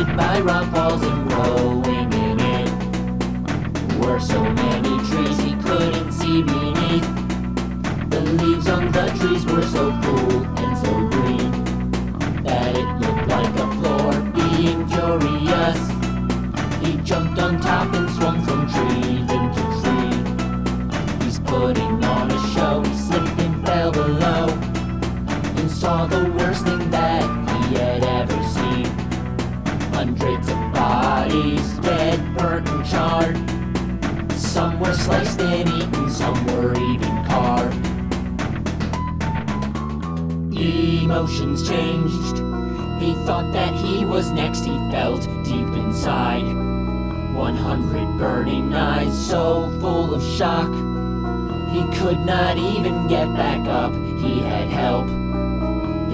surrounded by rock walls and growing in it were so many trees he couldn't see beneath. The leaves on the trees were so cool and so green that it looked like a floor. Being curious, he jumped on top and swung from tree then to tree. He's putting on a show, he slipped and fell below and saw the worst thing that he had ever seen. Hundreds of bodies, dead, burnt and charred. Some were sliced and eaten, some were even carved. Emotions changed. He thought that he was next, he felt deep inside. 100 burning eyes, so full of shock. He could not even get back up, he had help.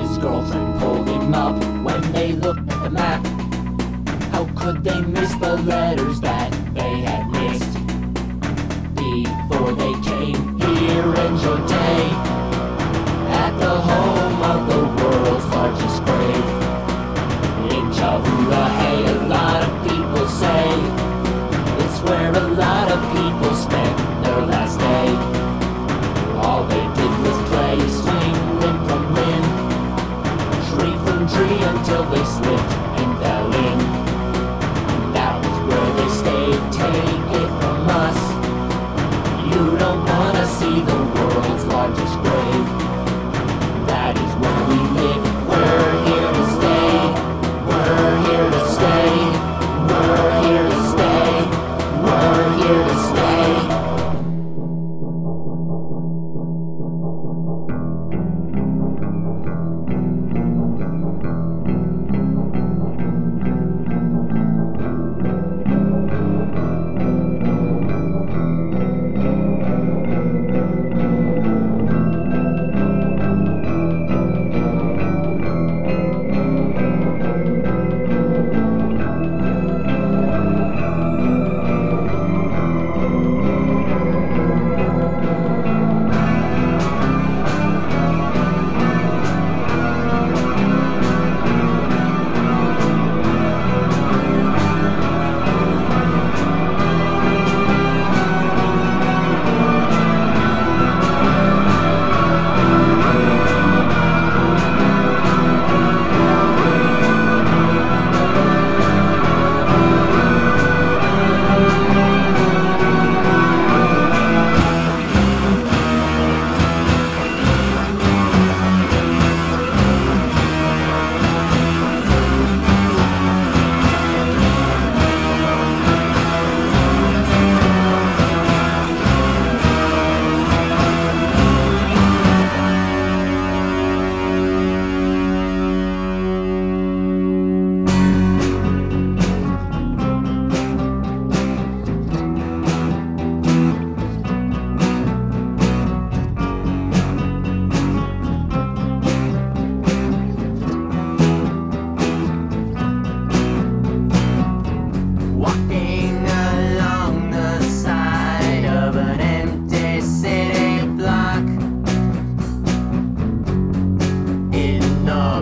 His girlfriend pulled him up when they looked at the map. How could they miss the letters that they had missed? Before they came here in Jotay, at the home of the world's largest grave. In Chahulahe, a lot of people say it's where a lot of people spent their last day. All they did was play, swing limb from limb, tree from tree until they slipped and fell in. Take it from us, you don't want to see the world's largest grave. That is where we live, we're here to stay, we're here to stay, we're here to stay, we're here to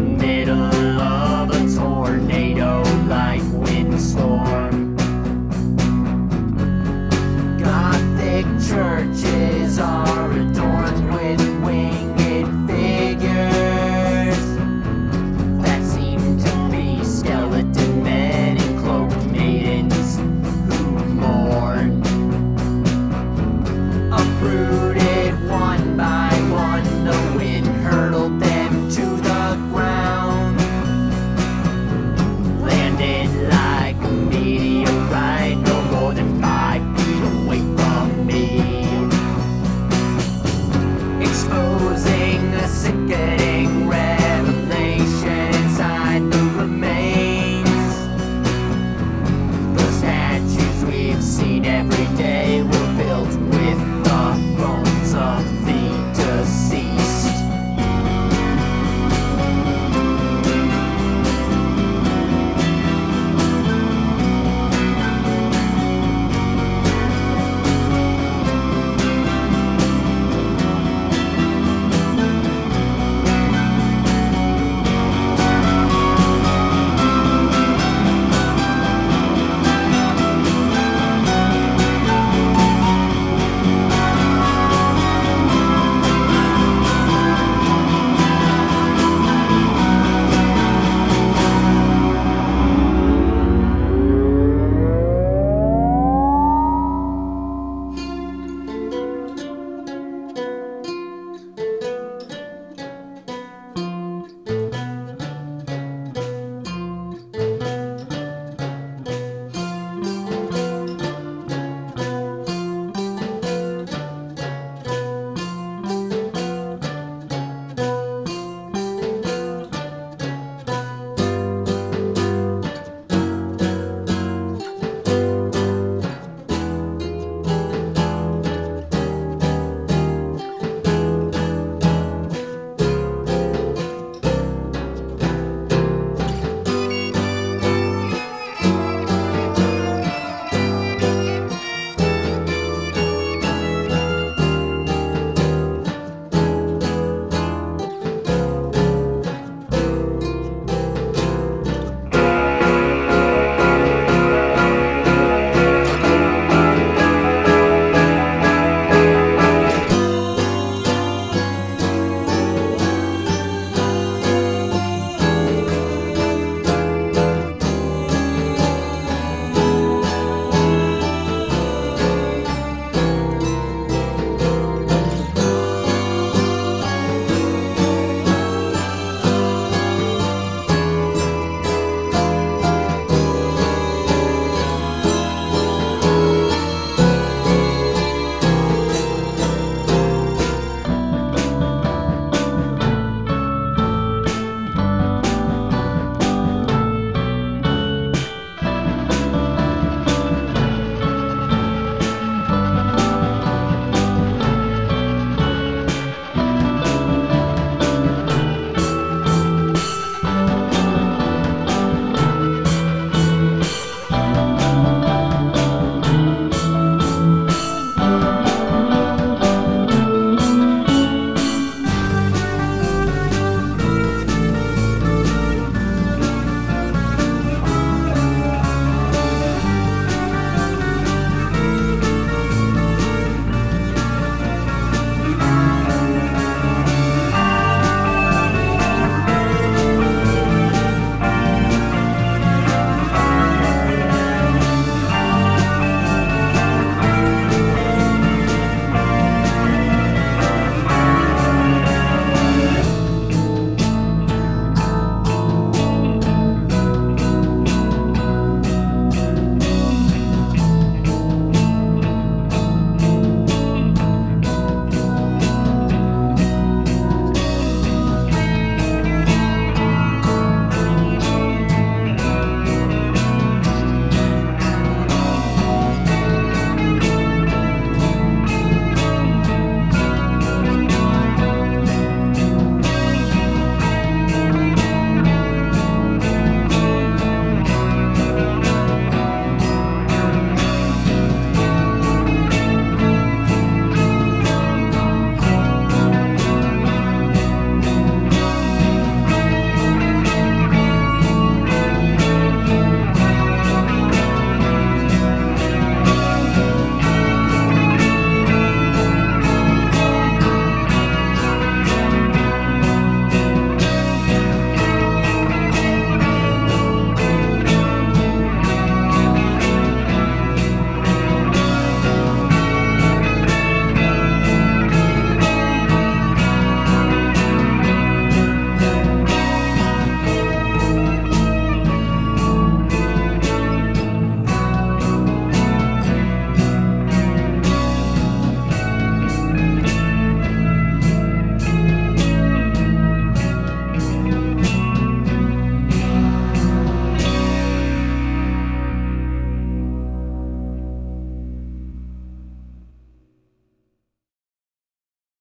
middle